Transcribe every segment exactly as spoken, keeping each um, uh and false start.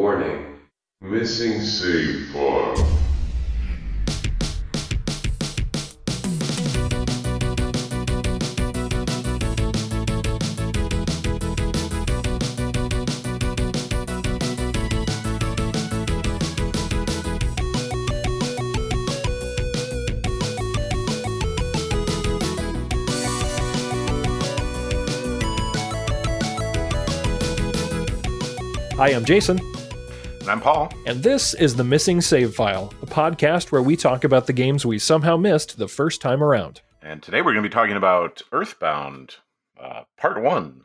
Warning. Missing Save File. Hi, I'm Jason. And I'm Paul. And this is The Missing Save File, a podcast where we talk about the games we somehow missed the first time around. And today we're going to be talking about Earthbound, uh, part one.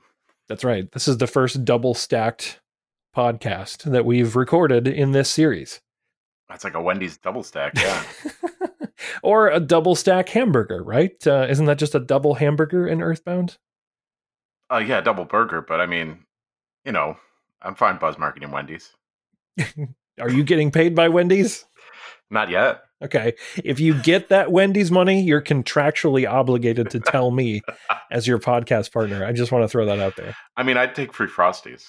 That's right. This is the first double-stacked podcast that we've recorded in this series. That's like a Wendy's double-stack, yeah. Or a double-stack hamburger, right? Uh, isn't that just a double hamburger in Earthbound? Uh, yeah, double burger, but I mean, you know... I'm fine buzz marketing Wendy's. Are you getting paid by Wendy's? Not yet. Okay. If you get that Wendy's money, you're contractually obligated to tell me as your podcast partner. I just want to throw that out there. I mean, I'd take free Frosties.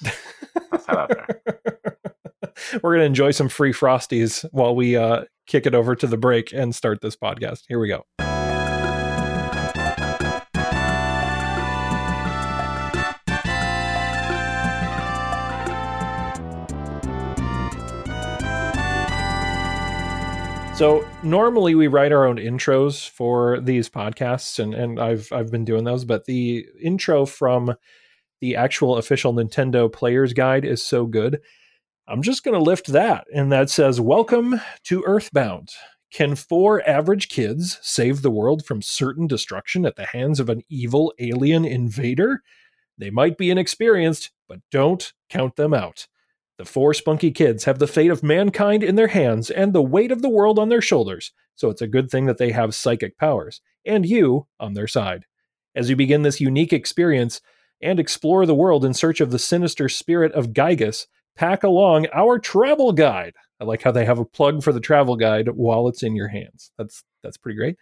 That's not out there. We're going to enjoy some free Frosties while we uh, kick it over to the break and start this podcast. Here we go. So normally we write our own intros for these podcasts, and, and I've I've been doing those, but the intro from the actual official Nintendo Player's Guide is so good. I'm just going to lift that, and that says, "Welcome to Earthbound. Can four average kids save the world from certain destruction at the hands of an evil alien invader? They might be inexperienced, but don't count them out. The four spunky kids have the fate of mankind in their hands and the weight of the world on their shoulders, so it's a good thing that they have psychic powers, and you on their side. As you begin this unique experience and explore the world in search of the sinister spirit of Giygas, pack along our travel guide." I like how they have a plug for the travel guide while it's in your hands. That's that's pretty great.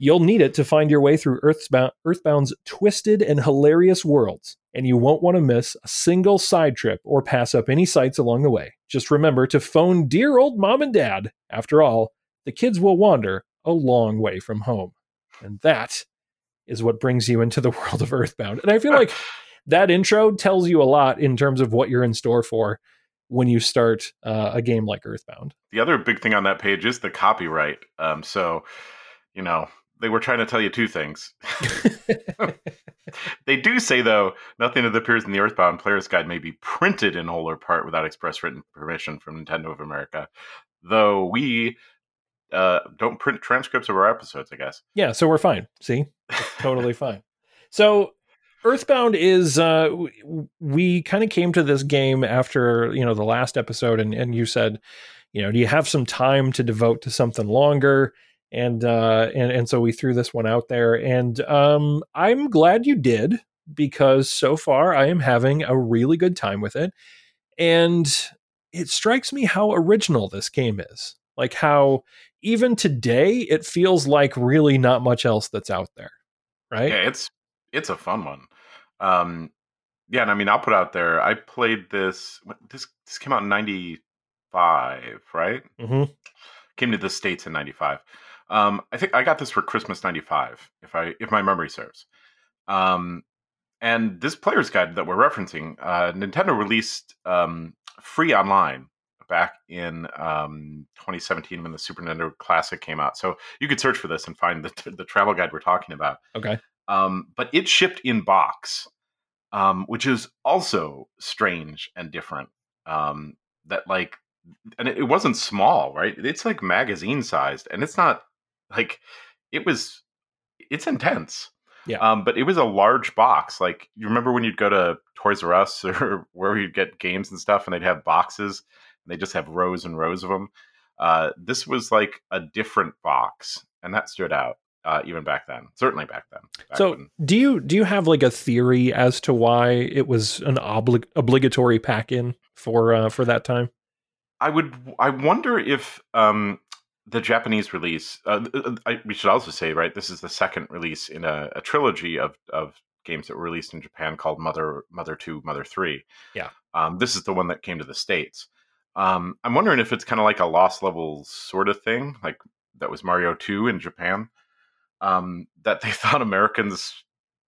"You'll need it to find your way through Earthbound, Earthbound's twisted and hilarious worlds, and you won't want to miss a single side trip or pass up any sights along the way. Just remember to phone dear old mom and dad. After all, the kids will wander a long way from home." And that is what brings you into the world of Earthbound. And I feel like that intro tells you a lot in terms of what you're in store for when you start uh, a game like Earthbound. The other big thing on that page is the copyright. Um, so, you know... They were trying to tell you two things. They do say, though, nothing that appears in the Earthbound Player's Guide may be printed in whole or part without express written permission from Nintendo of America. Though we uh, don't print transcripts of our episodes, I guess. Yeah, so we're fine. See? It's totally fine. So Earthbound is, uh, we kind of came to this game after, you know, the last episode, and, and you said, you know, do you have some time to devote to something longer? And, uh, and and so we threw this one out there, and um, I'm glad you did, because so far I am having a really good time with it. And it strikes me how original this game is, like how even today it feels like really not much else that's out there. Right. Yeah, it's it's a fun one. Um, yeah. And I mean, I'll put out there, I played this. This, this came out in ninety-five, right? Mm-hmm. Came to the States in ninety-five. Um, I think I got this for Christmas ninety-five, if I if my memory serves. Um, and this player's guide that we're referencing, uh, Nintendo released um, free online back in um, twenty seventeen when the Super Nintendo Classic came out. So you could search for this and find the the travel guide we're talking about. Okay. Um, but it shipped in box, um, which is also strange and different. Um, that like, and it, it wasn't small, right? It's like magazine sized, and it's not. Like, it was, it's intense. Yeah. Um, but it was a large box. Like, you remember when you'd go to Toys R Us or where you'd get games and stuff, and they'd have boxes, and they just have rows and rows of them. Uh, this was like a different box, and that stood out uh, even back then. Certainly back then. Back so, when. do you do you have like a theory as to why it was an oblig- obligatory pack-in for uh, for that time? I would. I wonder if. Um, The Japanese release, uh, I, we should also say, right, this is the second release in a, a trilogy of, of games that were released in Japan called Mother, Mother two, Mother three. Yeah. Um, this is the one that came to the States. Um, I'm wondering if it's kind of like a lost levels sort of thing, like that was Mario two in Japan, um, that they thought Americans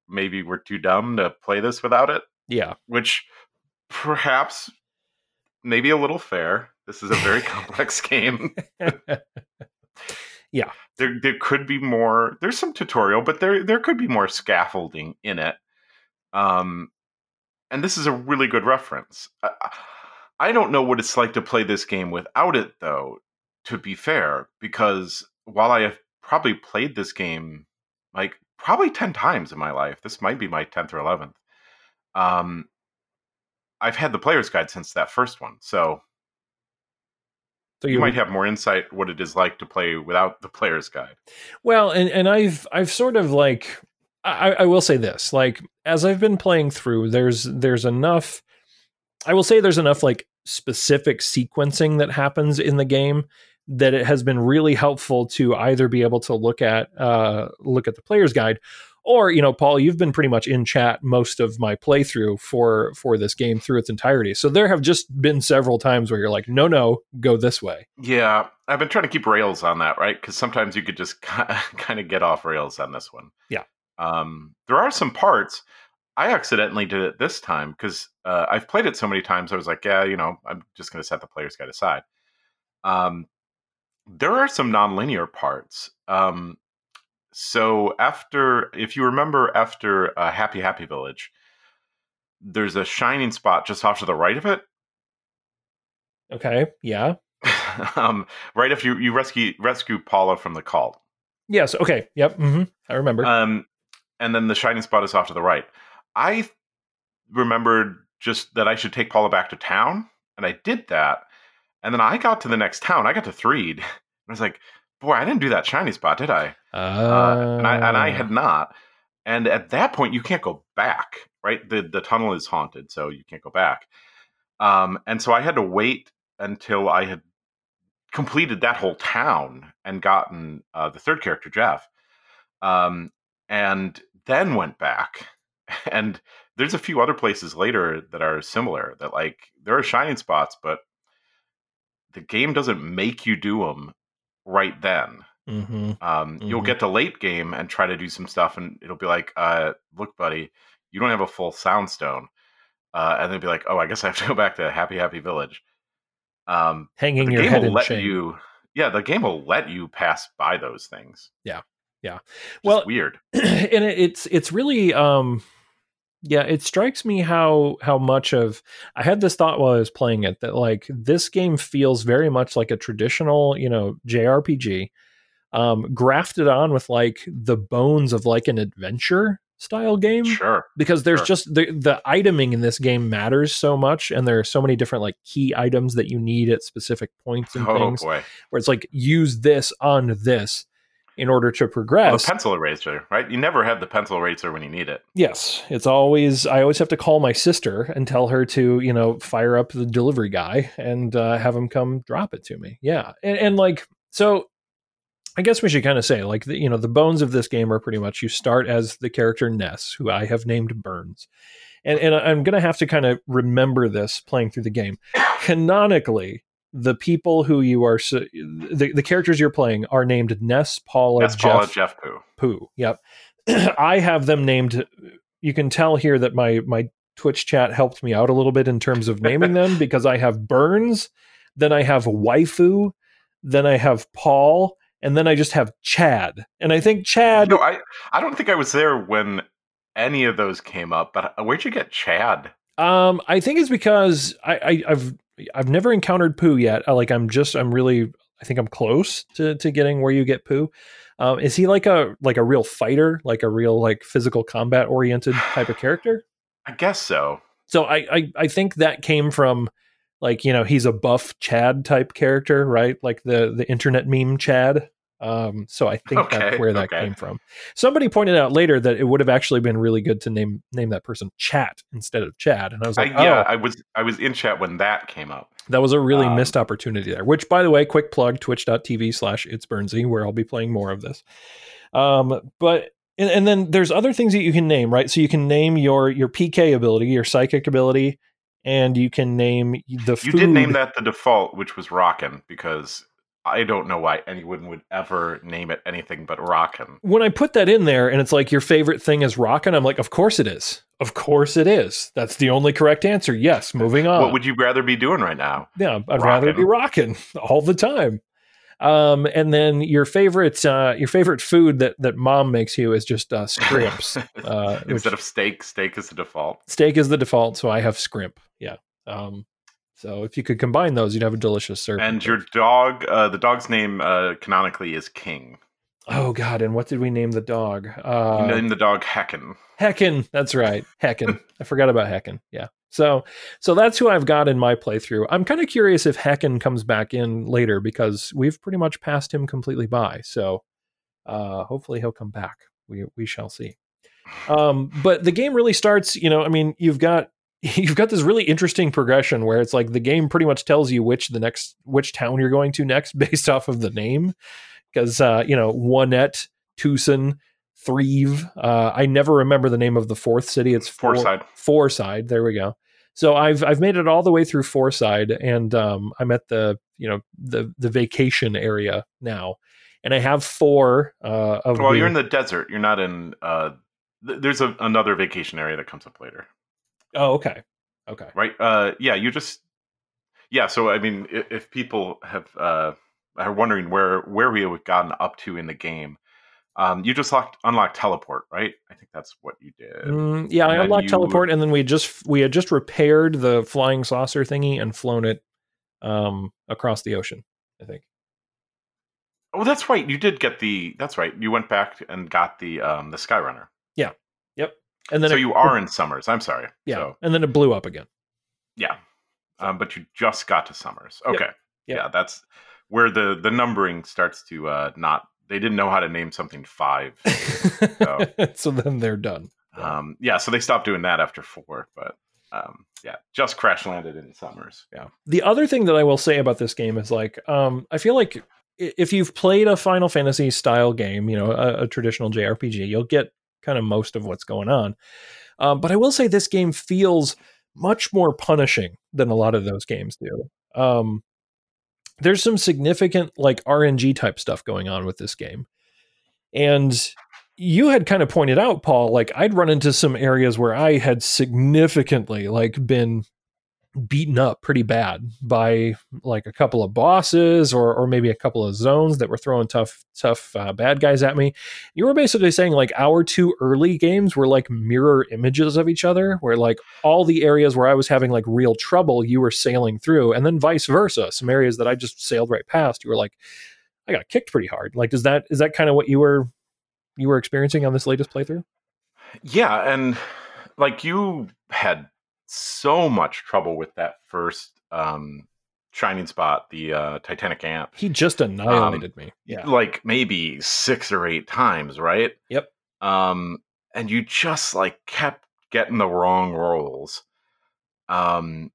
maybe were too dumb to play this without it. Yeah. Which perhaps maybe a little fair. This is a very complex game. Yeah. There there could be more. There's some tutorial, but there there could be more scaffolding in it. Um, and this is a really good reference. I, I don't know what it's like to play this game without it, though, to be fair, because while I have probably played this game, like, probably ten times in my life, this might be my tenth or eleventh, um, I've had the player's guide since that first one, so... So you, you might have more insight what it is like to play without the player's guide. Well, and, and I've I've sort of like I, I will say this, like as I've been playing through, there's there's enough. I will say there's enough like specific sequencing that happens in the game that it has been really helpful to either be able to look at uh, look at the player's guide, or you know, Paul, you've been pretty much in chat most of my playthrough for for this game through its entirety. So there have just been several times where you're like, no, no, go this way. Yeah, I've been trying to keep rails on that, right? Because sometimes you could just kind of get off rails on this one. Yeah. Um, there are some parts. I accidentally did it this time because uh, I've played it so many times. I was like, yeah, you know, I'm just going to set the player's guide aside. Um, there are some nonlinear parts. Um So after, if you remember, after uh, Happy Happy Village, there's a shining spot just off to the right of it. Okay, yeah. um, right after you, you rescue rescue Paula from the cult. Yes, okay, yep, mm-hmm, I remember. Um, and then the shining spot is off to the right. I remembered just that I should take Paula back to town, and I did that. And then I got to the next town, I got to Threed. I was like... Boy, I didn't do that shiny spot, did I? Uh, uh, and I and I had not. And at that point, you can't go back, right? The the tunnel is haunted, so you can't go back. Um, and so I had to wait until I had completed that whole town and gotten uh, the third character, Jeff, um, and then went back. And there's a few other places later that are similar, that like there are shining spots, but the game doesn't make you do them right then. Mm-hmm. Um, you'll mm-hmm. get the late game and try to do some stuff, and it'll be like, uh, look, buddy, you don't have a full sound stone. Uh, and they'll be like, oh, I guess I have to go back to Happy Happy Village. Um, Hanging your head in shame. Yeah, the game will let you pass by those things. Yeah, yeah. Just well, weird. And it, it's it's really... Um... Yeah, it strikes me how how much of I had this thought while I was playing it that like this game feels very much like a traditional, you know, J R P G, um, grafted on with like the bones of like an adventure style game. Sure, because there's sure. just the the iteming in this game matters so much, and there are so many different like key items that you need at specific points and oh, things. Boy. Where it's like use this on this. In order to progress. Well, the pencil eraser, right? You never have the pencil eraser when you need it. Yes. It's always, I always have to call my sister and tell her to, you know, fire up the delivery guy and uh, have him come drop it to me. Yeah. And, and like, so I guess we should kind of say like, the, you know, the bones of this game are pretty much, you start as the character Ness, who I have named Burns. And, and I'm going to have to kind of remember this playing through the game. Canonically, the people who you are, the, the characters you're playing are named Ness, Paula, Ness, Jeff, Paula, Jeff, Poo. Poo, yep. I have them named, you can tell here that my, my Twitch chat helped me out a little bit in terms of naming them, because I have Burns, then I have Waifu, then I have Paul, and then I just have Chad. And I think Chad... No, I, I don't think I was there when any of those came up, but where'd you get Chad? Um, I think it's because I, I, I've... I've never encountered Poo yet. Like I'm just, I'm really, I think I'm close to, to getting where you get Poo. Um, is he like a, like a real fighter, like a real, like physical combat oriented type of character? I guess so. So I, I, I think that came from like, you know, he's a buff Chad type character, right? Like the, the internet meme Chad. Um, so I think okay, that's where that okay. came from. Somebody pointed out later that it would have actually been really good to name name that person Chat instead of Chad. And I was like, I, oh. yeah, I was I was in chat when that came up. That was a really um, missed opportunity there. Which, by the way, quick plug: twitch dot t v slash it's Burnsy, where I'll be playing more of this. Um, but and, and then there's other things that you can name, right? So you can name your your P K ability, your psychic ability, and you can name the food. You did name that the default, which was Rockin', because I don't know why anyone would ever name it anything but Rockin'. When I put that in there and it's like, your favorite thing is Rockin', I'm like, of course it is. Of course it is. That's the only correct answer. Yes, moving on. What would you rather be doing right now? Yeah, I'd rockin'. rather be rockin' all the time. Um, and then your favorite uh, your favorite food that, that mom makes you is just uh, scrimps. Uh, Instead which, of steak, steak is the default. Steak is the default, so I have scrimp. Yeah. Um, so if you could combine those, you'd have a delicious serve. And your dog, uh, the dog's name uh, canonically is King. Oh, God. And what did we name the dog? Uh, you named the dog Heckin. Heckin. That's right. Heckin. I forgot about Heckin. Yeah. So so that's who I've got in my playthrough. I'm kind of curious if Heckin comes back in later, because we've pretty much passed him completely by. So uh, hopefully he'll come back. We we shall see. Um, but the game really starts, you know, I mean, you've got you've got this really interesting progression where it's like the game pretty much tells you which the next which town you're going to next based off of the name. Because, uh, you know, Oneette, Tucson, Threed. Uh, I never remember the name of the fourth city. It's Fourside. Fourside. There we go. So I've I've made it all the way through Fourside, and um, I'm at the you know the the vacation area now, and I have four uh, of. Well, the, you're in the desert. You're not in. Uh, th- there's a, another vacation area that comes up later. Oh, okay, okay, right. Uh, yeah, you just yeah. So I mean, if, if people have uh, are wondering where where we have gotten up to in the game. Um, you just locked, unlocked teleport, right? I think that's what you did. Mm, yeah, and I unlocked you... teleport, and then we just we had just repaired the flying saucer thingy and flown it um, across the ocean, I think. Oh, that's right. You did get the. That's right. You went back and got the um, the Skyrunner. Yeah. Yep. And then so it, you are in Summers. I'm sorry. Yeah. So. And then it blew up again. Yeah, um, but you just got to Summers. Okay. Yep. Yep. Yeah, that's where the the numbering starts to uh, not. They didn't know how to name something five. So, so then they're done. Um, yeah, so they stopped doing that after four. But um, yeah, just crash landed in Summers. Yeah. The other thing that I will say about this game is like, um, I feel like if you've played a Final Fantasy style game, you know, a, a traditional J R P G, you'll get kind of most of what's going on. Um, but I will say this game feels much more punishing than a lot of those games do. Um, There's some significant like R N G type stuff going on with this game. And you had kind of pointed out, Paul, like I'd run into some areas where I had significantly like been beaten up pretty bad by like a couple of bosses or or maybe a couple of zones that were throwing tough, tough uh, bad guys at me. You were basically saying like our two early games were like mirror images of each other, where like all the areas where I was having like real trouble, you were sailing through, and then vice versa. Some areas that I just sailed right past, you were like, I got kicked pretty hard. Like, is that, is that kind of what you were, you were experiencing on this latest playthrough? Yeah. And like you had so much trouble with that first um shining spot, the uh Titanic Amp. He just annihilated um, me. Yeah. Like maybe six or eight times, right? Yep. Um and you just like kept getting the wrong rolls. Um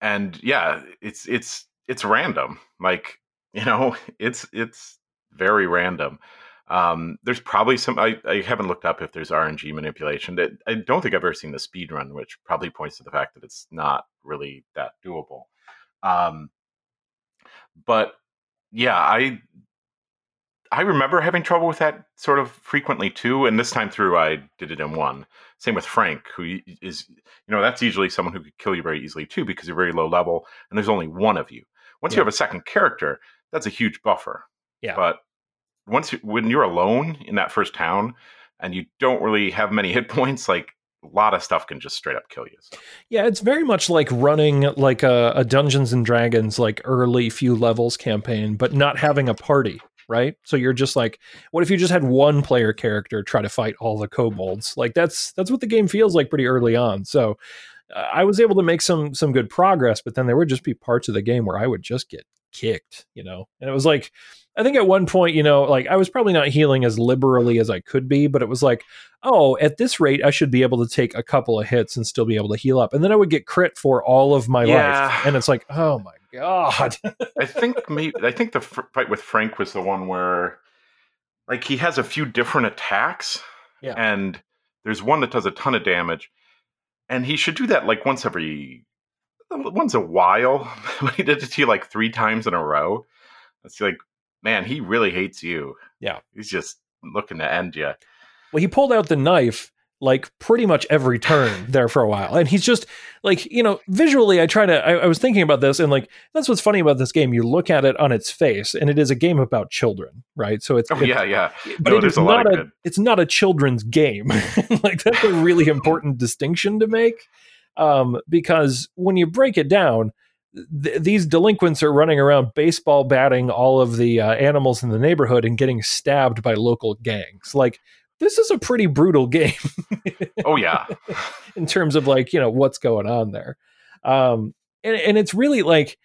and yeah, it's it's it's random. Like, you know, it's it's very random. Um, there's probably some, I, I haven't looked up if there's R N G manipulation. I don't think I've ever seen the speed run, which probably points to the fact that it's not really that doable. Um, but yeah, I, I remember having trouble with that sort of frequently too. And this time through, I did it in one. Same with Frank, who is, you know, that's usually someone who could kill you very easily too, because you're very low level and there's only one of you. Once yeah. you have a second character, that's a huge buffer. Yeah. But once you, when you're alone in that first town and you don't really have many hit points, like a lot of stuff can just straight up kill you. So. Yeah, it's very much like running like a, a Dungeons and Dragons, like early few levels campaign, but not having a party, right? So you're just like, what if you just had one player character try to fight all the kobolds? Like that's that's what the game feels like pretty early on. So uh, I was able to make some some good progress, but then there would just be parts of the game where I would just get kicked, you know? And it was like, I think at one point, you know, like I was probably not healing as liberally as I could be, but it was like, oh, at this rate, I should be able to take a couple of hits and still be able to heal up. And then I would get crit for all of my yeah. life. And it's like, oh my God. I think maybe, I think the fight with Frank was the one where like he has a few different attacks yeah. and there's one that does a ton of damage, and he should do that like once every once a while. But he did it to you like three times in a row. It's like, man, he really hates you. Yeah. He's just looking to end you. Well, he pulled out the knife like pretty much every turn there for a while. And he's just like, you know, visually, I try to, I, I was thinking about this and like, that's what's funny about this game. You look at it on its face and it is a game about children, right? So it's, oh, it's yeah, yeah. But no, it is a not a, it's not a children's game. Like that's a really important distinction to make. Um, because when you break it down, th- these delinquents are running around baseball batting all of the uh, animals in the neighborhood and getting stabbed by local gangs. Like, this is a pretty brutal game. Oh yeah. In terms of like, you know, what's going on there. Um, and, and it's really like,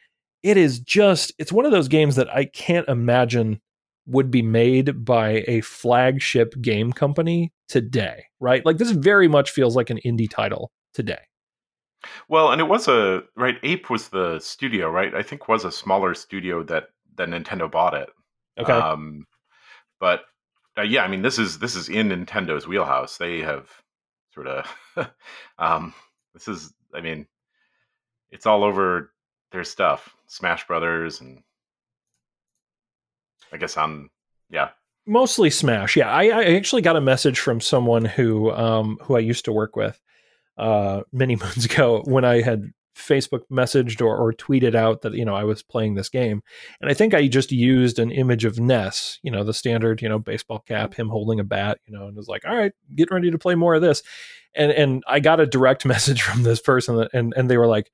it is just, it's one of those games that I can't imagine would be made by a flagship game company today. Right. Like this very much feels like an indie title today. Well, and it was a right. Ape was the studio, right? I think was a smaller studio that, that Nintendo bought it. Okay. Um, but, Uh, yeah, I mean, this is this is in Nintendo's wheelhouse. They have sort of um, this is, I mean, it's all over their stuff. Smash Brothers and I guess on yeah, mostly Smash. Yeah, I, I actually got a message from someone who um, who I used to work with uh, many months ago when I had Facebook messaged or, or tweeted out that, you know, I was playing this game. And I think I just used an image of Ness, you know, the standard, you know, baseball cap, him holding a bat, you know, and was like, all right, get ready to play more of this. And and I got a direct message from this person that, and, and they were like,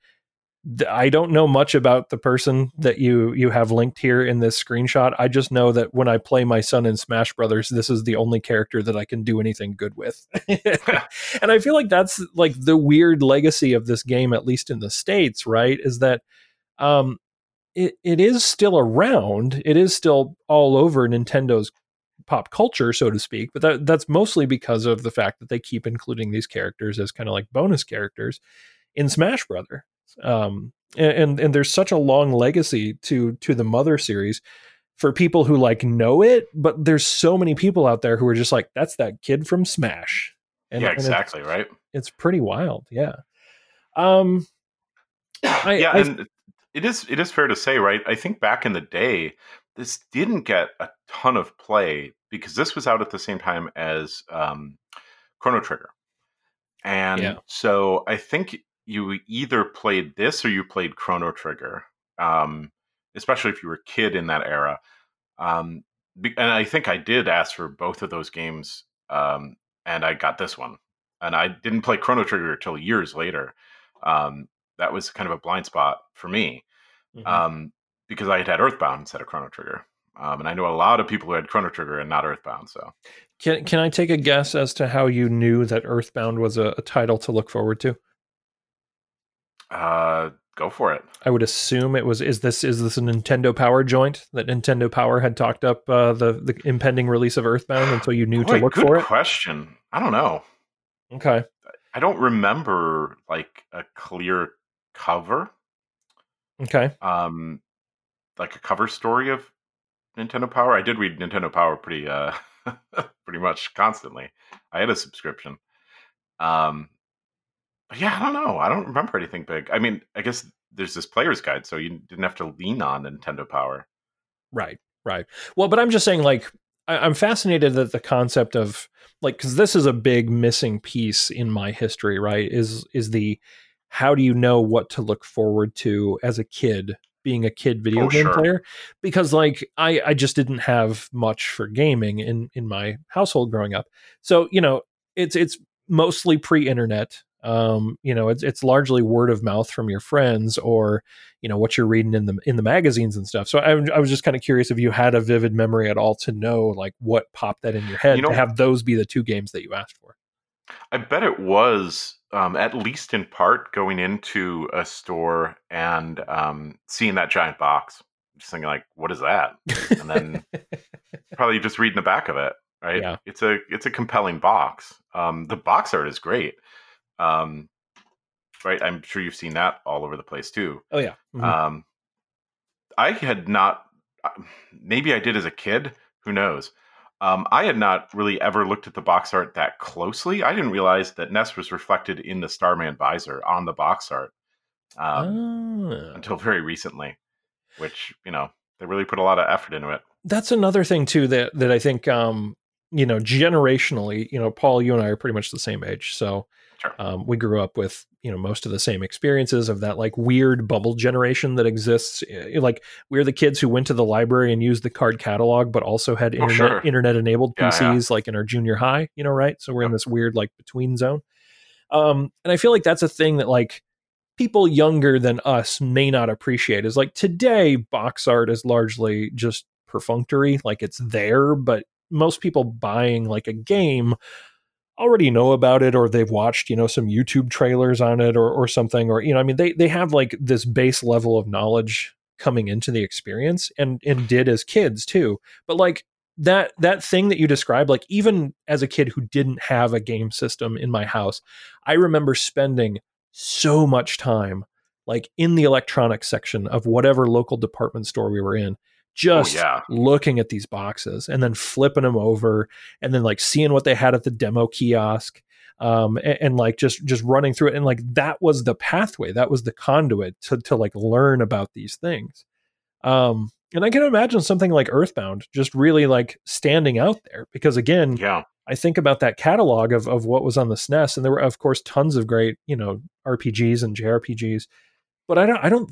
I don't know much about the person that you, you have linked here in this screenshot. I just know that when I play my son in Smash Brothers, this is the only character that I can do anything good with. And I feel like that's like the weird legacy of this game, at least in the States, right? Is that um, it it is still around. It is still all over Nintendo's pop culture, so to speak. But that that's mostly because of the fact that they keep including these characters as kind of like bonus characters in Smash Brothers. Um, and, and there's such a long legacy to, to the Mother series for people who like know it, but there's so many people out there who are just like, that's that kid from Smash. And, yeah, exactly. And it's, right. It's pretty wild. Yeah. Um, I, yeah. I, and it is, it is fair to say, right. I think back in the day, this didn't get a ton of play because this was out at the same time as, um, Chrono Trigger. And yeah. So I think you either played this or you played Chrono Trigger, um, especially if you were a kid in that era. Um, and I think I did ask for both of those games, um, and I got this one. And I didn't play Chrono Trigger until years later. Um, that was kind of a blind spot for me, mm-hmm. um, because I had had Earthbound instead of Chrono Trigger. Um, and I know a lot of people who had Chrono Trigger and not Earthbound. So, Can can I take a guess as to how you knew that Earthbound was a, a title to look forward to? Uh, go for it. I would assume it was, is this, is this a Nintendo Power joint that Nintendo Power had talked up, uh, the, the impending release of Earthbound. And so you knew Boy, to look for it. Good question. I don't know. Okay. I don't remember like a clear cover. Okay. Um, like a cover story of Nintendo Power. I did read Nintendo Power pretty, uh, pretty much constantly. I had a subscription. Um, Yeah, I don't know. I don't remember anything big. I mean, I guess there's this player's guide, so you didn't have to lean on Nintendo Power. Right, right. Well, but I'm just saying, like, I- I'm fascinated that the concept of, like, because this is a big missing piece in my history, right, is is the how do you know what to look forward to as a kid, being a kid video oh, game sure. player? Because, like, I, I just didn't have much for gaming in, in my household growing up. So, you know, it's it's mostly pre-internet. Um, you know, it's it's largely word of mouth from your friends or, you know, what you're reading in the in the magazines and stuff. So I, I was just kind of curious if you had a vivid memory at all to know, like, what popped that in your head, you know, to have those be the two games that you asked for. I bet it was, um, at least in part, going into a store and um, seeing that giant box, just thinking like, what is that? And then probably just reading the back of it. Right. Yeah. It's a it's a compelling box. Um, the box art is great. Um, right. I'm sure you've seen that all over the place too. Oh yeah. Mm-hmm. Um, I had not, maybe I did as a kid, who knows? Um, I had not really ever looked at the box art that closely. I didn't realize that Ness was reflected in the Starman visor on the box art. um, oh. until very recently, which, you know, they really put a lot of effort into it. That's another thing, too, that, that I think, um, you know, generationally, you know, Paul, you and I are pretty much the same age. So sure. um, we grew up with, you know, most of the same experiences of that, like, weird bubble generation that exists. Like, we're the kids who went to the library and used the card catalog, but also had internet, oh, sure. internet enabled yeah, P Cs, yeah. like in our junior high, you know, right? So we're yep. in this weird, like, between zone. Um, and I feel like that's a thing that, like, people younger than us may not appreciate, is like today box art is largely just perfunctory. Like, it's there, but most people buying like a game already know about it, or they've watched, you know, some YouTube trailers on it or, or something, or, you know, I mean, they, they have like this base level of knowledge coming into the experience, and, and did as kids too. But like that, that thing that you described, like even as a kid who didn't have a game system in my house, I remember spending so much time like in the electronics section of whatever local department store we were in, just oh, yeah. looking at these boxes and then flipping them over and then like seeing what they had at the demo kiosk, um, and, and like just, just running through it. And like, that was the pathway. That was the conduit to, to like learn about these things. Um, and I can imagine something like Earthbound just really like standing out there, because again, yeah. I think about that catalog of, of what was on the S N E S, and there were, of course, tons of great, you know, R P Gs and J R P Gs, but I don't, I don't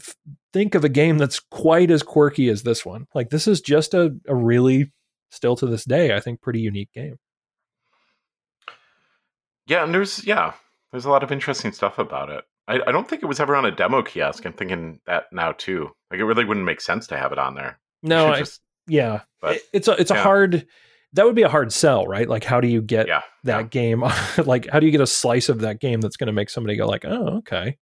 think of a game that's quite as quirky as this one. Like, this is just a, a really, still to this day, I think, pretty unique game. Yeah. And there's, yeah, there's a lot of interesting stuff about it. I, I don't think it was ever on a demo kiosk. I'm thinking that now too. Like, it really wouldn't make sense to have it on there. No, I, just, yeah, but, it, it's a, it's yeah. a hard, that would be a hard sell, right? Like, how do you get yeah, that yeah. game? Like, how do you get a slice of that game that's going to make somebody go like, oh, okay.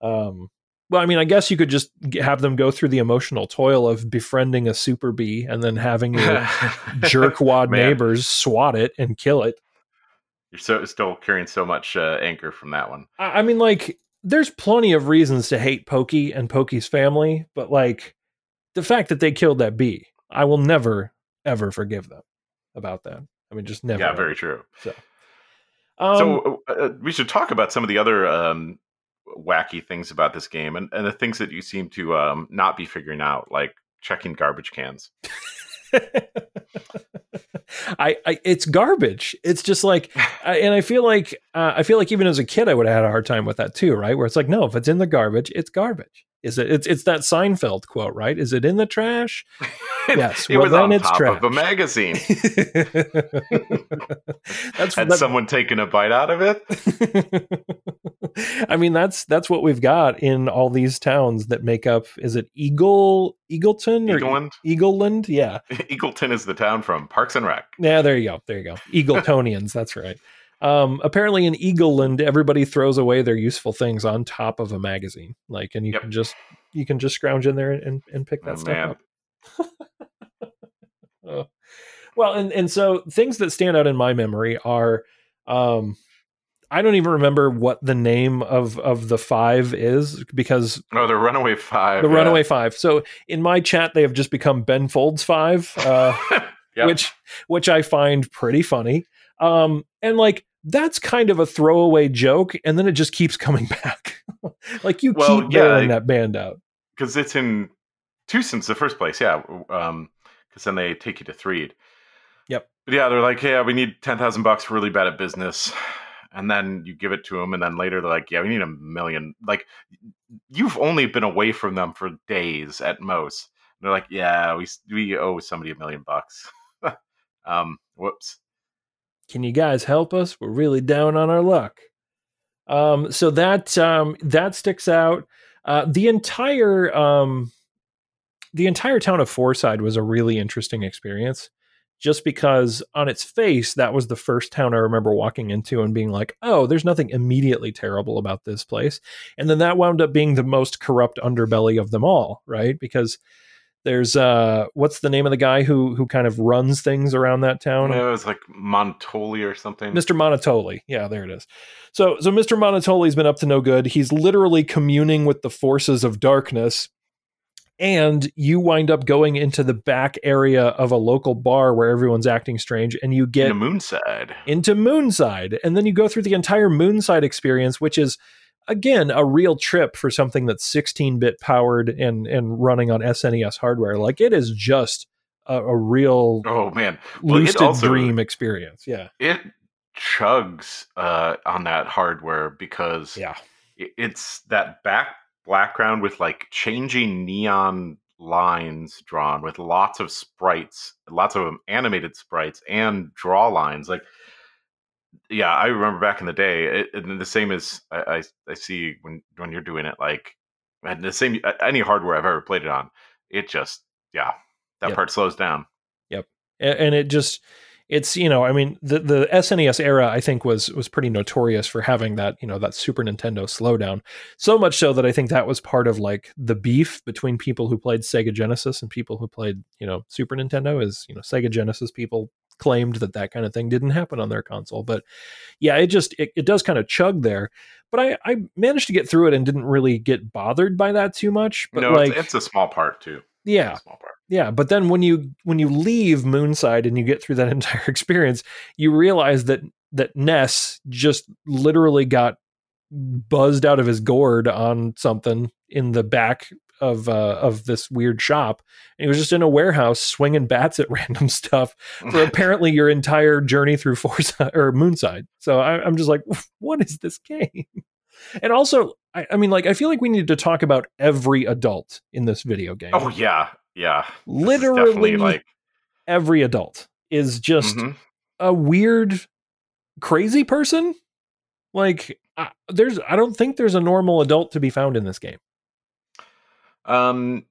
Um, well, I mean, I guess you could just have them go through the emotional toil of befriending a super bee and then having your jerkwad neighbors swat it and kill it. You're so still carrying so much uh, anger from that one. I, I mean, like, there's plenty of reasons to hate Pokey and Pokey's family, but like the fact that they killed that bee, I will never, ever forgive them about that. I mean, just never. Yeah, ever. Very true. So, um, so uh, we should talk about some of the other um, wacky things about this game, and, and the things that you seem to um, not be figuring out, like checking garbage cans. I, I, it's garbage. It's just like, I, and I feel like, uh, I feel like even as a kid, I would have had a hard time with that too, right? Where it's like, no, if it's in the garbage, it's garbage. Is it? It's it's that Seinfeld quote, right? Is it in the trash? Yes. It well, was then on it's top trash. Of a magazine. That's had that, someone taken a bite out of it. I mean, that's that's what we've got in all these towns that make up. Is it Eagle Eagleton or Eagleland? Eagleland, yeah. Eagleton is the town from Parks and Rec. Yeah, there you go. There you go. Eagletonians. That's right. Um, apparently in Eagleland, everybody throws away their useful things on top of a magazine, like, and you yep. can just, you can just scrounge in there and, and pick that oh, stuff up. oh. Well, and, and so things that stand out in my memory are, um, I don't even remember what the name of, of the five is, because oh, the Runaway Five, the yeah. Runaway Five. So in my chat, they have just become Ben Folds Five, uh, yep. which, which I find pretty funny. Um, and like, that's kind of a throwaway joke, and then it just keeps coming back. Like you well, keep bailing yeah, that band out. Because it's in two since the first place, yeah. Um, because then they take you to Threed. Yep. But yeah, they're like, yeah, we need ten thousand bucks for really bad at business, and then you give it to them, and then later they're like, yeah, we need a million. Like, you've only been away from them for days at most. And they're like, yeah, we we owe somebody a million bucks. um, whoops. Can you guys help us? We're really down on our luck. Um, so that um, that sticks out. Uh, the entire um, the entire town of Fourside was a really interesting experience, just because on its face, that was the first town I remember walking into and being like, oh, there's nothing immediately terrible about this place. And then that wound up being the most corrupt underbelly of them all, right? Because There's uh, what's the name of the guy who who kind of runs things around that town? It was like Montoli or something. Mister Montoli, yeah, there it is. So so Mister Montoli's been up to no good. He's literally communing with the forces of darkness, and you wind up going into the back area of a local bar where everyone's acting strange, and you get into Moonside, into Moonside, and then you go through the entire Moonside experience, which is again, a real trip for something that's sixteen-bit powered and and running on S N E S hardware. Like, it is just a, a real oh man well, lucid also, dream experience. Yeah, it chugs uh, on that hardware because yeah. it's that back background with like changing neon lines drawn with lots of sprites, lots of animated sprites and draw lines. Like, yeah, I remember back in the day, it, and the same as I, I, I see when, when you're doing it, like, and the same, any hardware I've ever played it on, it just, yeah, that yep. part slows down. Yep. And, and it just, it's, you know, I mean, the, the S N E S era, I think, was was pretty notorious for having that, you know, that Super Nintendo slowdown. So much so that I think that was part of, like, the beef between people who played Sega Genesis and people who played, you know, Super Nintendo is, you know, Sega Genesis people claimed that that kind of thing didn't happen on their console. But yeah, it just, it, it does kind of chug there. But I, I managed to get through it and didn't really get bothered by that too much. But no, like, it's, it's a small part too. Yeah. Small part. Yeah. But then when you, when you leave Moonside and you get through that entire experience, you realize that, that Ness just literally got buzzed out of his gourd on something in the back of, uh, of this weird shop. And he was just in a warehouse swinging bats at random stuff for apparently your entire journey through Fourside or Moonside. So I, I'm just like, what is this game? And also, I, I mean, like, I feel like we need to talk about every adult in this video game. Oh, yeah. Yeah. Literally, like, every adult is just mm-hmm. a weird, crazy person. Like, I, there's, I don't think there's a normal adult to be found in this game. Um,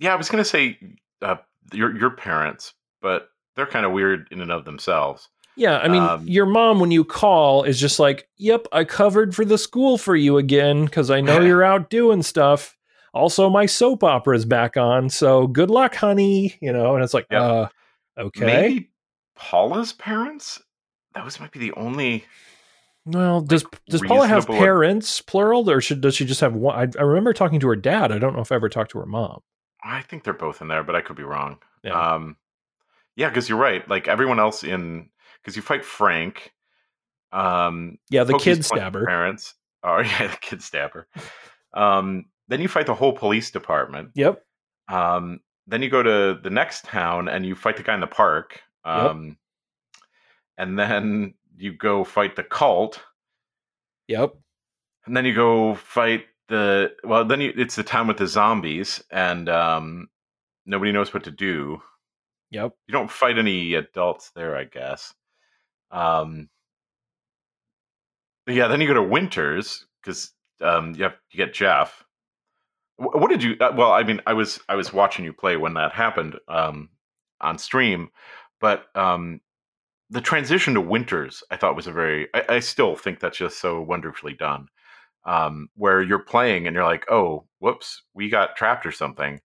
yeah, I was going to say uh, your, your parents, but they're kind of weird in and of themselves. Yeah, I mean, um, your mom, when you call, is just like, yep, I covered for the school for you again, because I know you're out doing stuff. Also, my soap opera is back on, so good luck, honey. You know, and it's like, yeah. uh, okay. Maybe Paula's parents? Those might be the only... Well, does like, does Paula have parents, plural, or should, does she just have one? I, I remember talking to her dad. I don't know if I ever talked to her mom. I think they're both in there, but I could be wrong. Yeah, um, yeah, because you're right. Like, everyone else in... Because you fight Frank. Um, yeah, the kid stabber. Parents. Oh, yeah, the kid stabber. Um, then you fight the whole police department. Yep. Um, then you go to the next town and you fight the guy in the park. Um, yep. And then you go fight the cult. Yep. And then you go fight the... Well, then you, it's the town with the zombies. And um, nobody knows what to do. Yep. You don't fight any adults there, I guess. Um, yeah, then you go to Winters because um, you have you get Jeff. W- what did you? Uh, well, I mean, I was I was watching you play when that happened um, on stream, but um, the transition to Winters I thought was a very. I, I still think that's just so wonderfully done, um, where you're playing and you're like, oh, whoops, we got trapped or something,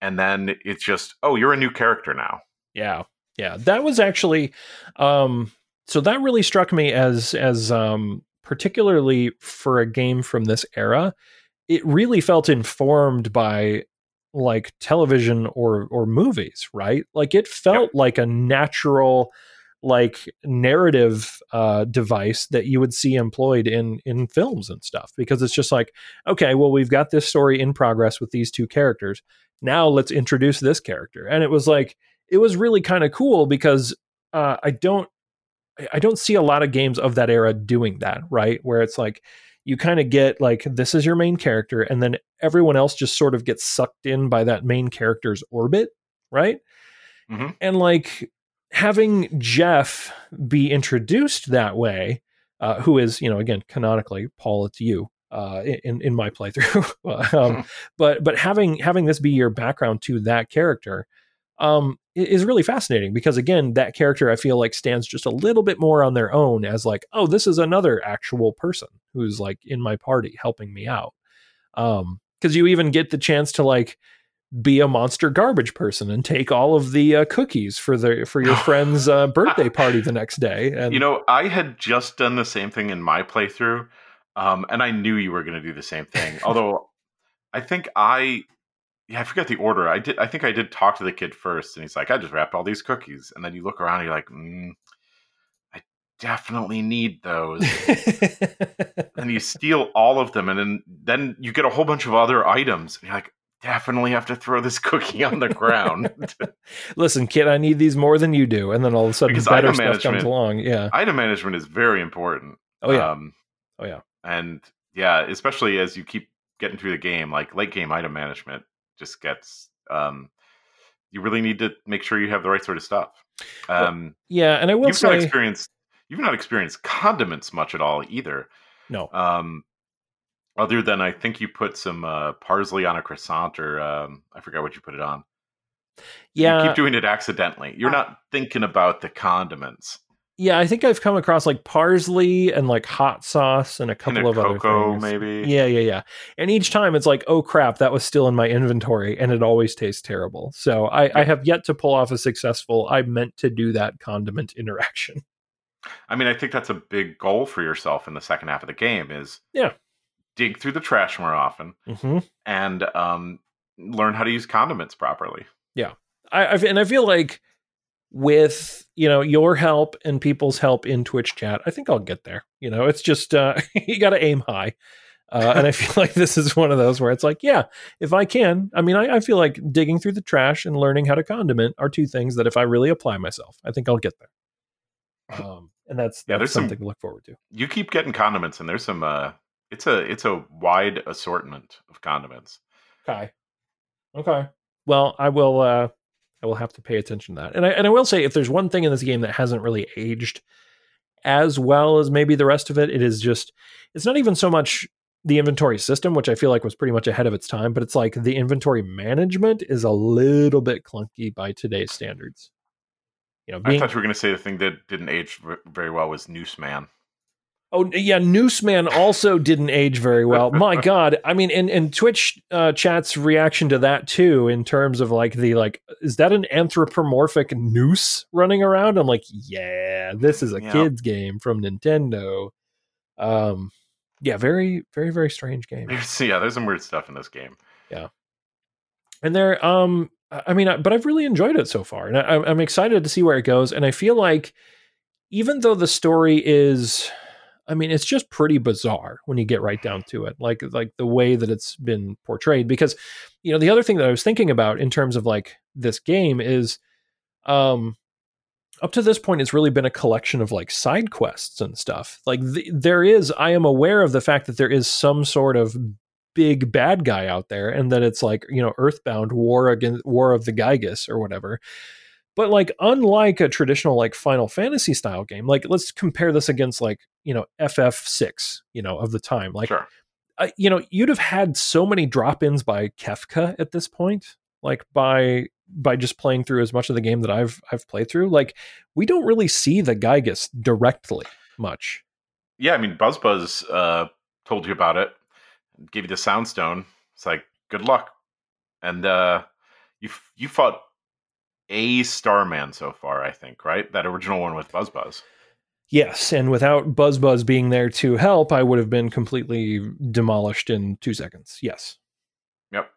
and then it's just, oh, you're a new character now. Yeah, yeah, that was actually. Um, So that really struck me as, as um, particularly for a game from this era, it really felt informed by like television or, or movies, right? Like it felt yep. like a natural, like narrative uh, device that you would see employed in, in films and stuff, because it's just like, okay, well, we've got this story in progress with these two characters. Now let's introduce this character. And it was like, it was really kind of cool because uh, I don't, I don't see a lot of games of that era doing that, right? Where it's like, you kind of get like, this is your main character. And then everyone else just sort of gets sucked in by that main character's orbit. Right. Mm-hmm. And like having Jeff be introduced that way, uh, who is, you know, again, canonically, Paul, it's you, uh, in, in my playthrough, um, but, but having, having this be your background to that character, um, is really fascinating because again, that character I feel like stands just a little bit more on their own as like, oh, this is another actual person who's like in my party helping me out. Um, cause you even get the chance to like be a monster garbage person and take all of the uh, cookies for the, for your friend's uh, birthday party the next day. And you know, I had just done the same thing in my playthrough. Um, and I knew you were going to do the same thing. Although I think I, Yeah, I forget the order. I did. I think I did talk to the kid first, and he's like, "I just wrapped all these cookies." And then you look around, and you're like, mm, "I definitely need those. And you steal all of them, and then, then you get a whole bunch of other items. And you're like, definitely have to throw this cookie on the ground. Listen, kid, I need these more than you do. And then all of a sudden, because better stuff comes along. Yeah, item management is very important. Oh, yeah. Um, oh, yeah. And, yeah, especially as you keep getting through the game, like late game item management just gets... Um, you really need to make sure you have the right sort of stuff. Um, well, yeah, and I will you've say... Not experienced, you've not experienced condiments much at all either. No. Um, other than I think you put some uh, parsley on a croissant, or um, I forgot what you put it on. Yeah. You keep doing it accidentally. You're not thinking about the condiments. Yeah, I think I've come across like parsley and like hot sauce and a couple and a of cocoa, other things. Maybe. Yeah, yeah, yeah. And each time it's like, oh crap, that was still in my inventory, and it always tastes terrible. So I, yeah. I have yet to pull off a successful, I meant to do that condiment interaction. I mean, I think that's a big goal for yourself in the second half of the game is yeah, dig through the trash more often mm-hmm. and um, learn how to use condiments properly. Yeah, I I've, and I feel like with, you know, your help and people's help in Twitch chat, I think I'll get there. You know, it's just, uh, you got to aim high. Uh, and I feel like this is one of those where it's like, yeah, if I can, I mean, I, I feel like digging through the trash and learning how to condiment are two things that if I really apply myself, I think I'll get there. Um, and that's, yeah, that's something some, to look forward to. You keep getting condiments, and there's some, uh, it's a, it's a wide assortment of condiments. Okay. Okay. Well, I will, uh, I will have to pay attention to that. And I and I will say, if there's one thing in this game that hasn't really aged as well as maybe the rest of it, it is just, it's not even so much the inventory system, which I feel like was pretty much ahead of its time, but it's like the inventory management is a little bit clunky by today's standards. You know, being, I thought you were going to say the thing that didn't age very well was Nooseman. Oh, yeah, Nooseman also didn't age very well. My God. I mean, and, and Twitch uh, chat's reaction to that, too, in terms of like the like, is that an anthropomorphic noose running around? I'm like, yeah, this is a yeah. kid's game from Nintendo. Um, yeah, very, very, very strange game. Yeah, there's some weird stuff in this game. Yeah. And there, um, I mean, I, but I've really enjoyed it so far, and I, I'm excited to see where it goes. And I feel like even though the story is... I mean, it's just pretty bizarre when you get right down to it, like like the way that it's been portrayed, because, you know, the other thing that I was thinking about in terms of like this game is um, up to this point, it's really been a collection of like side quests and stuff like th- there is. I am aware of the fact that there is some sort of big bad guy out there, and that it's like, you know, Earthbound war against war of the Giygas or whatever. But like, unlike a traditional like Final Fantasy style game, like let's compare this against like, you know, F F six, you know, of the time, like, sure. uh, you know, you'd have had so many drop-ins by Kefka at this point, like by, by just playing through as much of the game that I've, I've played through. Like, we don't really see the Giygas directly much. Yeah. I mean, Buzz Buzz uh, told you about it, gave you the Soundstone. It's like, good luck. And uh, you, you fought a Starman so far, I think, right? That original one with Buzz Buzz. Yes, and without Buzz Buzz being there to help, I would have been completely demolished in two seconds. Yes. Yep.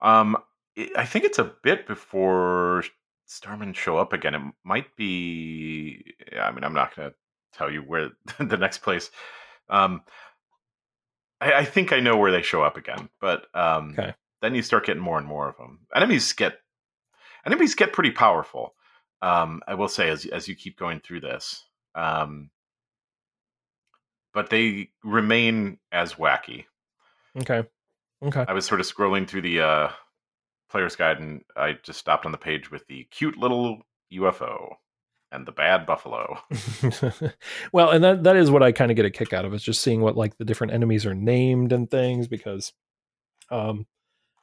Um, it, I think it's a bit before Starman show up again. It might be... I mean, I'm not going to tell you where the next place... Um, I, I think I know where they show up again, but um, okay. Then you start getting more and more of them. Enemies get... Enemies get pretty powerful, um, I will say, as as you keep going through this. Um, but they remain as wacky. Okay. Okay. I was sort of scrolling through the uh, player's guide, and I just stopped on the page with the cute little U F O and the bad buffalo. Well, and that that is what I kind of get a kick out of, is just seeing what like the different enemies are named and things, because, um,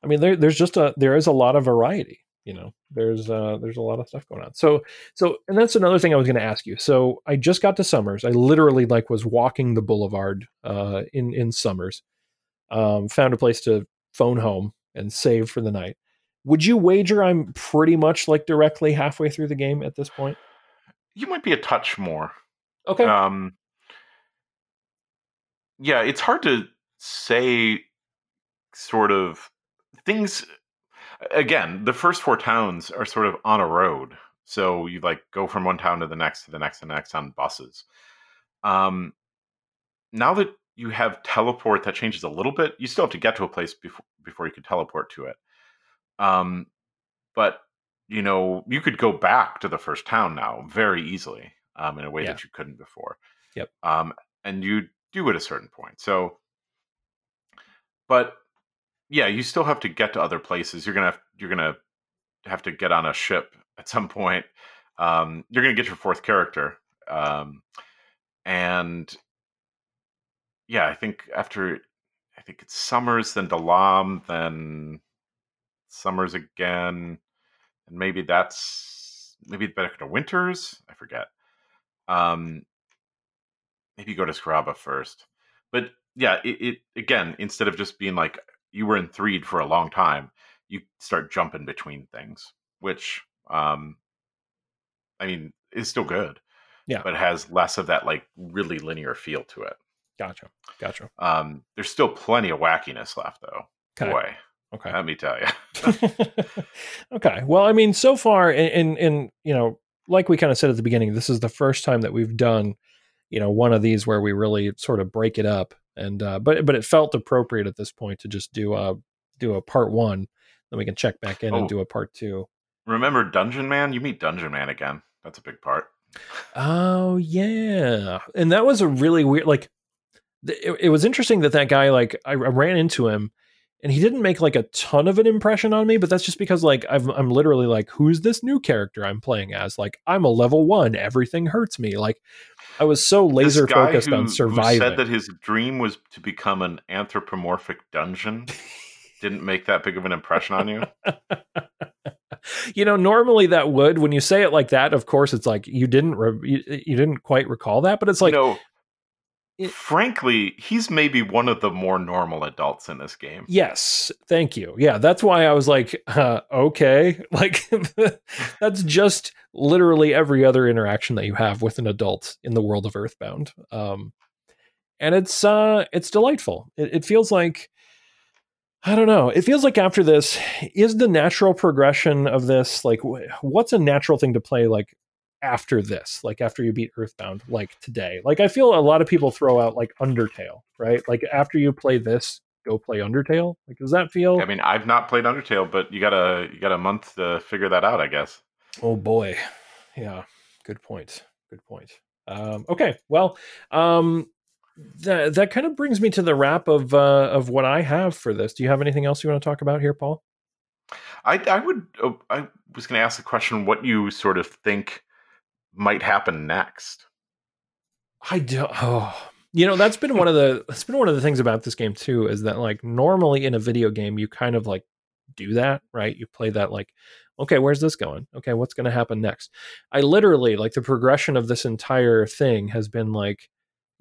I mean, there there's just a there is a lot of variety. You know, there's uh, there's a lot of stuff going on. So so and that's another thing I was going to ask you. So I just got to Summers. I literally like was walking the boulevard uh, in, in Summers, um, found a place to phone home and save for the night. Would you wager I'm pretty much like directly halfway through the game at this point? You might be a touch more. OK. Um, yeah, it's hard to say sort of things. Again, the first four towns are sort of on a road. So you like go from one town to the next to the next and the next on buses. Um, now that you have teleport, that changes a little bit. You still have to get to a place before before you can teleport to it. Um, but you know, you could go back to the first town now very easily, um, in a way yeah. that you couldn't before. Yep. Um, and you do at a certain point. So, but yeah, you still have to get to other places. You're gonna have, you're gonna have to get on a ship at some point. Um, you're gonna get your fourth character. Um, and yeah, I think after, I think it's Summers, then Dalam, then Summers again, and maybe that's, maybe better to Winters, I forget. Um, maybe go to Scaraba first. But yeah, it, it, again, instead of just being like, you were in Threed for a long time, you start jumping between things, which, um, I mean, is still good. Yeah. But has less of that, like, really linear feel to it. Gotcha. Gotcha. Um, there's still plenty of wackiness left, though. Okay. Boy, okay. Let me tell you. Okay. Well, I mean, so far, in, in, you know, like we kind of said at the beginning, this is the first time that we've done, you know, one of these where we really sort of break it up. And, uh, but, but it felt appropriate at this point to just do a, do a part one, then we can check back in oh. and do a part two. Remember Dungeon Man? You meet Dungeon Man again. That's a big part. Oh, yeah. And that was a really weird, like, It, it was interesting that that guy, like, I, I ran into him and he didn't make like a ton of an impression on me, but that's just because, like, I've, I'm literally like, who's this new character I'm playing as? Like, I'm a level one. Everything hurts me. Like, I was so laser focused who, on surviving. Who said that his dream was to become an anthropomorphic dungeon didn't make that big of an impression on you. You know, normally that would, when you say it like that, of course, it's like, you didn't, re- you, you didn't quite recall that, but it's like, you know, It, frankly, he's maybe one of the more normal adults in this game. Yes, thank you. Yeah, that's why I was like, uh, okay. Like, that's just literally every other interaction that you have with an adult in the world of Earthbound. Um, and it's uh, it's delightful. It, it feels like, I don't know, it feels like after this, is the natural progression of this, like, what's a natural thing to play, like, after this, like after you beat Earthbound, like today, like I feel a lot of people throw out like Undertale, right? Like after you play this, go play Undertale. Like, does that feel? I mean, I've not played Undertale, but you got a you got a month to figure that out, I guess. Oh boy, yeah, good point. Good point. Um, okay, well, um, that that kind of brings me to the wrap of uh, of what I have for this. Do you have anything else you want to talk about here, Paul? I I would I was going to ask the question what you sort of think might happen next. I don't, oh, you know, that's been one of the, that's been one of the things about this game too, is that like normally in a video game, you kind of like do that, right? You play that like, okay, where's this going? Okay. What's going to happen next? I literally like the progression of this entire thing has been like,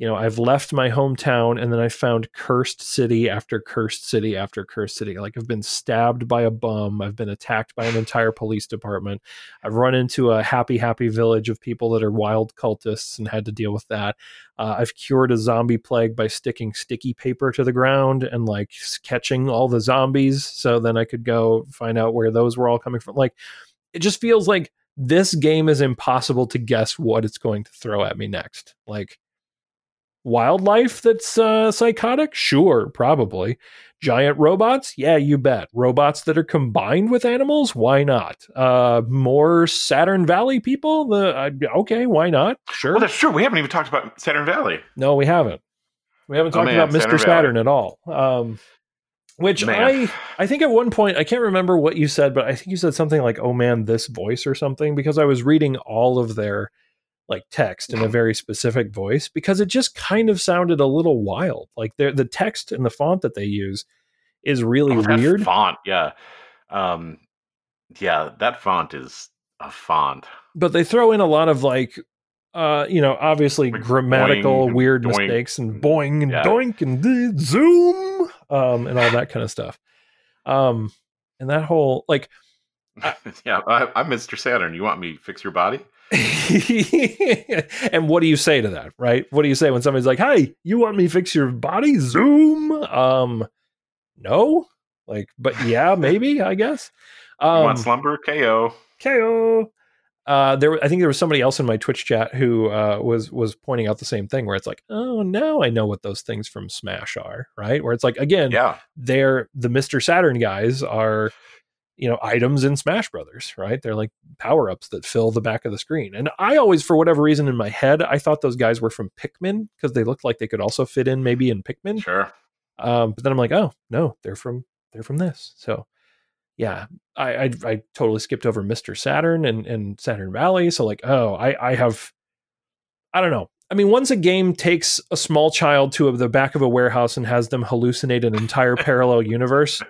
you know, I've left my hometown and then I found cursed city after cursed city after cursed city. Like I've been stabbed by a bum. I've been attacked by an entire police department. I've run into a happy, happy village of people that are wild cultists and had to deal with that. Uh, I've cured a zombie plague by sticking sticky paper to the ground and like catching all the zombies. So then I could go find out where those were all coming from. Like, it just feels like this game is impossible to guess what it's going to throw at me next. Like, wildlife that's uh, psychotic? Sure, probably. Giant robots? Yeah, you bet. Robots that are combined with animals? Why not? Uh, more Saturn Valley people? The uh, okay, why not? Sure. Well, that's true. We haven't even talked about Saturn Valley. No, we haven't. We haven't talked oh, man, about Mister Saturn, Saturn at all. Um, which man. I I think at one point, I can't remember what you said, but I think you said something like, oh man, this voice or something, because I was reading all of their like text in a very specific voice because it just kind of sounded a little wild. Like the text and the font that they use is really oh, that weird font. Yeah. Um, yeah, that font is a font, but they throw in a lot of like, uh, you know, obviously like grammatical, weird doink. mistakes and boing and yeah. doink and zoom, um, and all that kind of stuff. Um, and that whole, like, I, yeah, I, I'm Mister Saturn. You want me to fix your body? And what do you say to that, right? What do you say when somebody's like, hey, you want me to fix your body? Zoom. Um, no, like, but yeah, maybe, I guess. Um, you want slumber? K O. K O. Uh, there, I think there was somebody else in my Twitch chat who uh, was was pointing out the same thing, where it's like, oh, now I know what those things from Smash are, right? Where it's like, again, yeah. they're the Mister Saturn guys are, you know, items in Smash Brothers, right? They're like power ups that fill the back of the screen. And I always, for whatever reason, in my head, I thought those guys were from Pikmin because they looked like they could also fit in maybe in Pikmin. Sure. Um, but then I'm like, oh no, they're from they're from this. So. Yeah, I, I I totally skipped over Mister Saturn and, and Saturn Valley. So like, oh, I, I have, I don't know. I mean, once a game takes a small child to the back of a warehouse and has them hallucinate an entire parallel universe,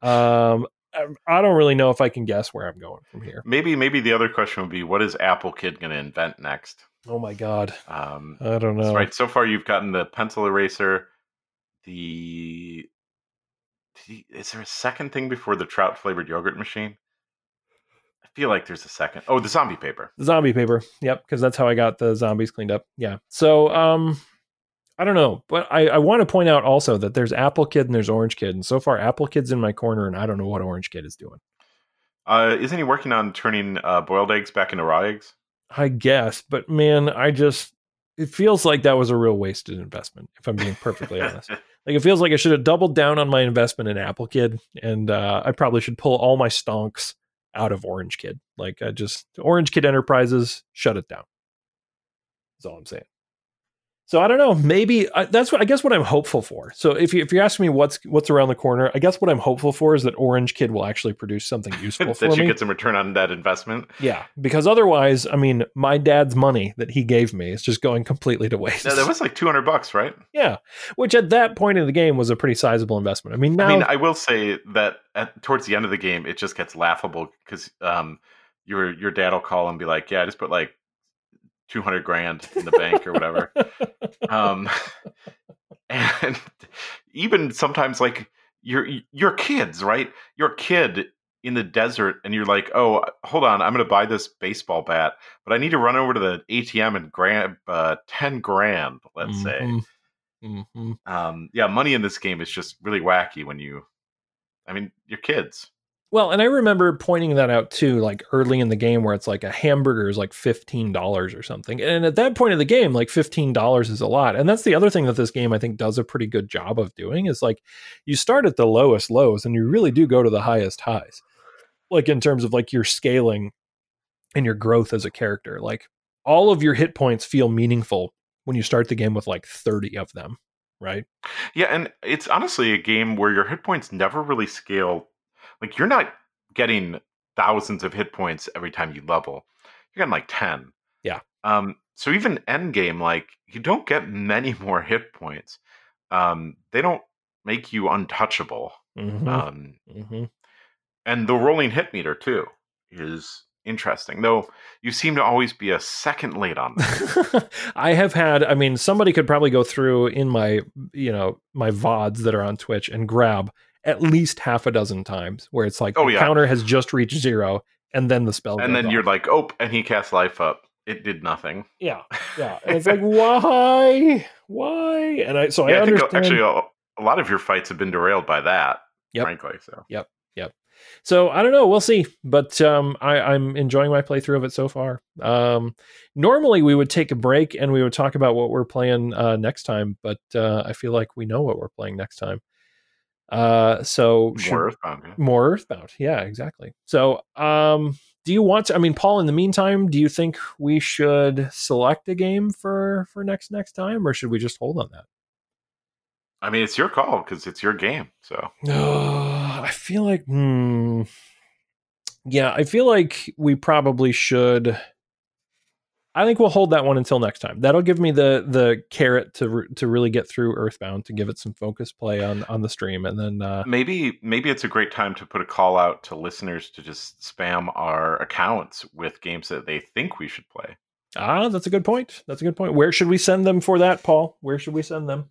um, I, I don't really know if I can guess where I'm going from here. Maybe maybe the other question would be, what is Apple Kid going to invent next? Oh my God, um, I don't know. That's right. So far, you've gotten the pencil eraser, the. He, is there a second thing before the trout flavored yogurt machine? I feel like there's a second. Oh, the zombie paper. The zombie paper. Yep, because that's how I got the zombies cleaned up. Yeah. So um, I don't know, but I, I want to point out also that there's Apple Kid and there's Orange Kid, and so far Apple Kid's in my corner, and I don't know what Orange Kid is doing. Uh, isn't he working on turning uh, boiled eggs back into raw eggs? I guess, but man, I just it feels like that was a real wasted investment. If I'm being perfectly honest. Like, it feels like I should have doubled down on my investment in Apple Kid, and uh, I probably should pull all my stonks out of Orange Kid. Like, I just, Orange Kid Enterprises, shut it down. That's all I'm saying. So I don't know. Maybe I, that's what I guess what I'm hopeful for. So if you if you're asking me what's what's around the corner, I guess what I'm hopeful for is that Orange Kid will actually produce something useful that for me. That you get some return on that investment. Yeah, because otherwise, I mean, my dad's money that he gave me is just going completely to waste. No, that was like two hundred bucks, right? Yeah, which at that point in the game was a pretty sizable investment. I mean, now I mean, I will say that at, towards the end of the game, it just gets laughable because um, your your dad will call and be like, "Yeah, I just put like." two hundred grand in the bank or whatever. Um, and even sometimes like your, your kids, right? Your kid in the desert and you're like, oh, hold on, I'm going to buy this baseball bat, but I need to run over to the A T M and grab uh, ten grand. Let's mm-hmm. say. Mm-hmm. Um, yeah. Money in this game is just really wacky when you, I mean, your kids. Well, and I remember pointing that out too, like early in the game where it's like a hamburger is like fifteen dollars or something. And at that point of the game, like fifteen dollars is a lot. And that's the other thing that this game, I think, does a pretty good job of doing is like you start at the lowest lows and you really do go to the highest highs, like in terms of like your scaling and your growth as a character. Like all of your hit points feel meaningful when you start the game with like thirty of them, right? Yeah. And it's honestly a game where your hit points never really scale. Like, you're not getting thousands of hit points every time you level. You're getting like ten. Yeah. Um. So even endgame, like, you don't get many more hit points. Um. They don't make you untouchable. Mm-hmm. Um. Mm-hmm. And the rolling hit meter, too, is interesting. Though, you seem to always be a second late on that. I have had, I mean, somebody could probably go through in my, you know, my V O Ds that are on Twitch and grab at least half a dozen times where it's like, oh, the yeah. counter has just reached zero and then the spell. And then off. You're like, oh, and he cast life up. It did nothing. Yeah. Yeah. And it's like, why, why? And I, so yeah, I, I understand. Think actually a, a lot of your fights have been derailed by that. Yep. Frankly. So, yep. Yep. So I don't know. We'll see, but um, I, I'm enjoying my playthrough of it so far. Um, normally we would take a break and we would talk about what we're playing uh, next time, but uh, I feel like we know what we're playing next time. Uh, so should, more Earthbound, yeah. more Earthbound. Yeah, exactly. So, um, do you want to, I mean, Paul, in the meantime, do you think we should select a game for, for next, next time, or should we just hold on that? I mean, it's your call cause it's your game. So, oh, I feel like, hmm, yeah, I feel like we probably should, I think we'll hold that one until next time. That'll give me the the carrot to re- to really get through Earthbound, to give it some focus play on, on the stream, and then uh, maybe maybe it's a great time to put a call out to listeners to just spam our accounts with games that they think we should play. Ah, that's a good point. That's a good point. Where should we send them for that, Paul? Where should we send them?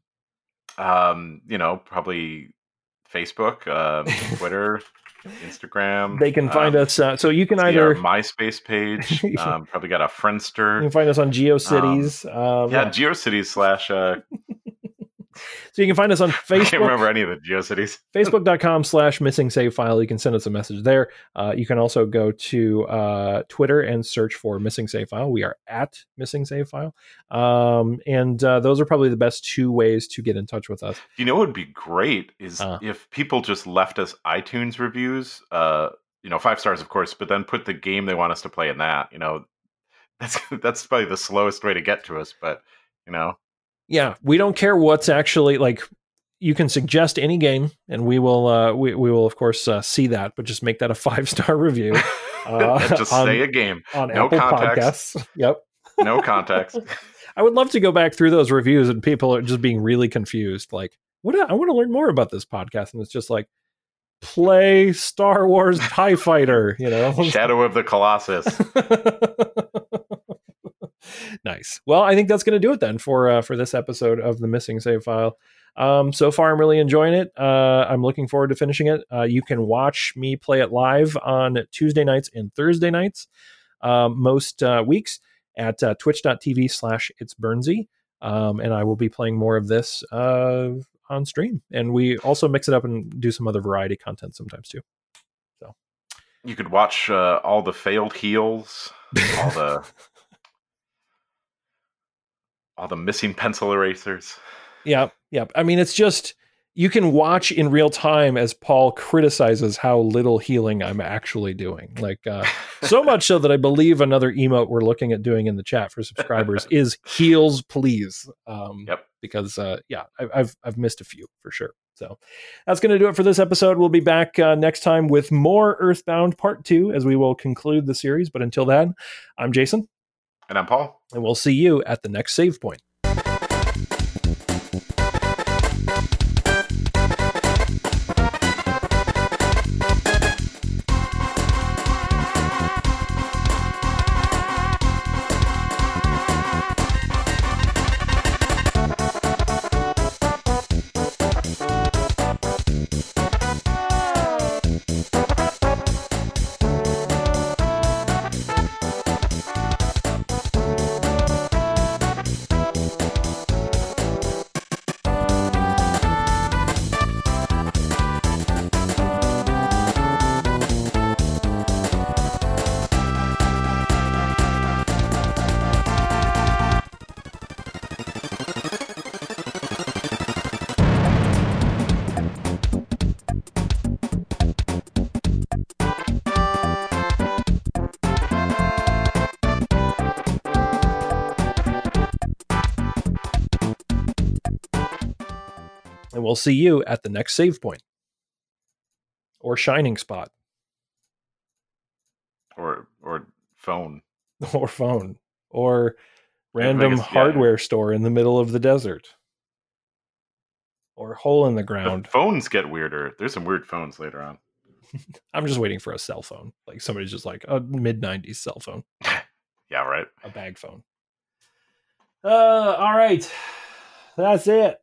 Um, you know, probably Facebook, uh, Twitter. Instagram. They can find um, us. Uh, so you can either MySpace page. Um, probably got a Friendster. You can find us on GeoCities. Um, um, yeah, uh, GeoCities slash. Uh... So you can find us on Facebook. I can't remember any of the GeoCities. Facebook.com slash missing save file. You can send us a message there. Uh, you can also go to uh, Twitter and search for missing save file. We are at missing save file. Um, and uh, those are probably the best two ways to get in touch with us. You know what would be great is uh, if people just left us iTunes reviews, uh, you know, five stars, of course, but then put the game they want us to play in that, you know. That's that's probably the slowest way to get to us, but, you know. Yeah, we don't care what's actually, like, you can suggest any game, and we will, uh, we, we will of course, uh, see that, but just make that a five-star review. Uh, just on, say a game. On no Apple context. Podcasts. Yep. No context. I would love to go back through those reviews, and people are just being really confused, like, what? I want to learn more about this podcast, and it's just like, play Star Wars TIE Fighter, you know? Shadow of the Colossus. Nice. Well, I think that's going to do it then for uh, for this episode of The Missing Save File. Um, so far, I'm really enjoying it. Uh, I'm looking forward to finishing it. Uh, you can watch me play it live on Tuesday nights and Thursday nights, uh, most uh, weeks at uh, twitch.tv slash it's Burnsy. Um, and I will be playing more of this uh, on stream. And we also mix it up and do some other variety content sometimes, too. So you could watch uh, all the failed heals, all the... all the missing pencil erasers. Yeah, yeah. I mean, it's just, you can watch in real time as Paul criticizes how little healing I'm actually doing. Like, uh, so much so that I believe another emote we're looking at doing in the chat for subscribers is heals, please. Um, yep. Because, uh, yeah, I, I've I've missed a few for sure. So that's going to do it for this episode. We'll be back uh, next time with more Earthbound Part two as we will conclude the series. But until then, I'm Jason. And I'm Paul. And we'll see you at the next save point. We'll see you at the next save point or shining spot or or phone or phone or random hardware yeah. store in the middle of the desert or hole in the ground. The phones get weirder. There's some weird phones later on. I'm just waiting for a cell phone. Like somebody's just like a mid nineties cell phone. Yeah, right. A bag phone. Uh, all right. That's it.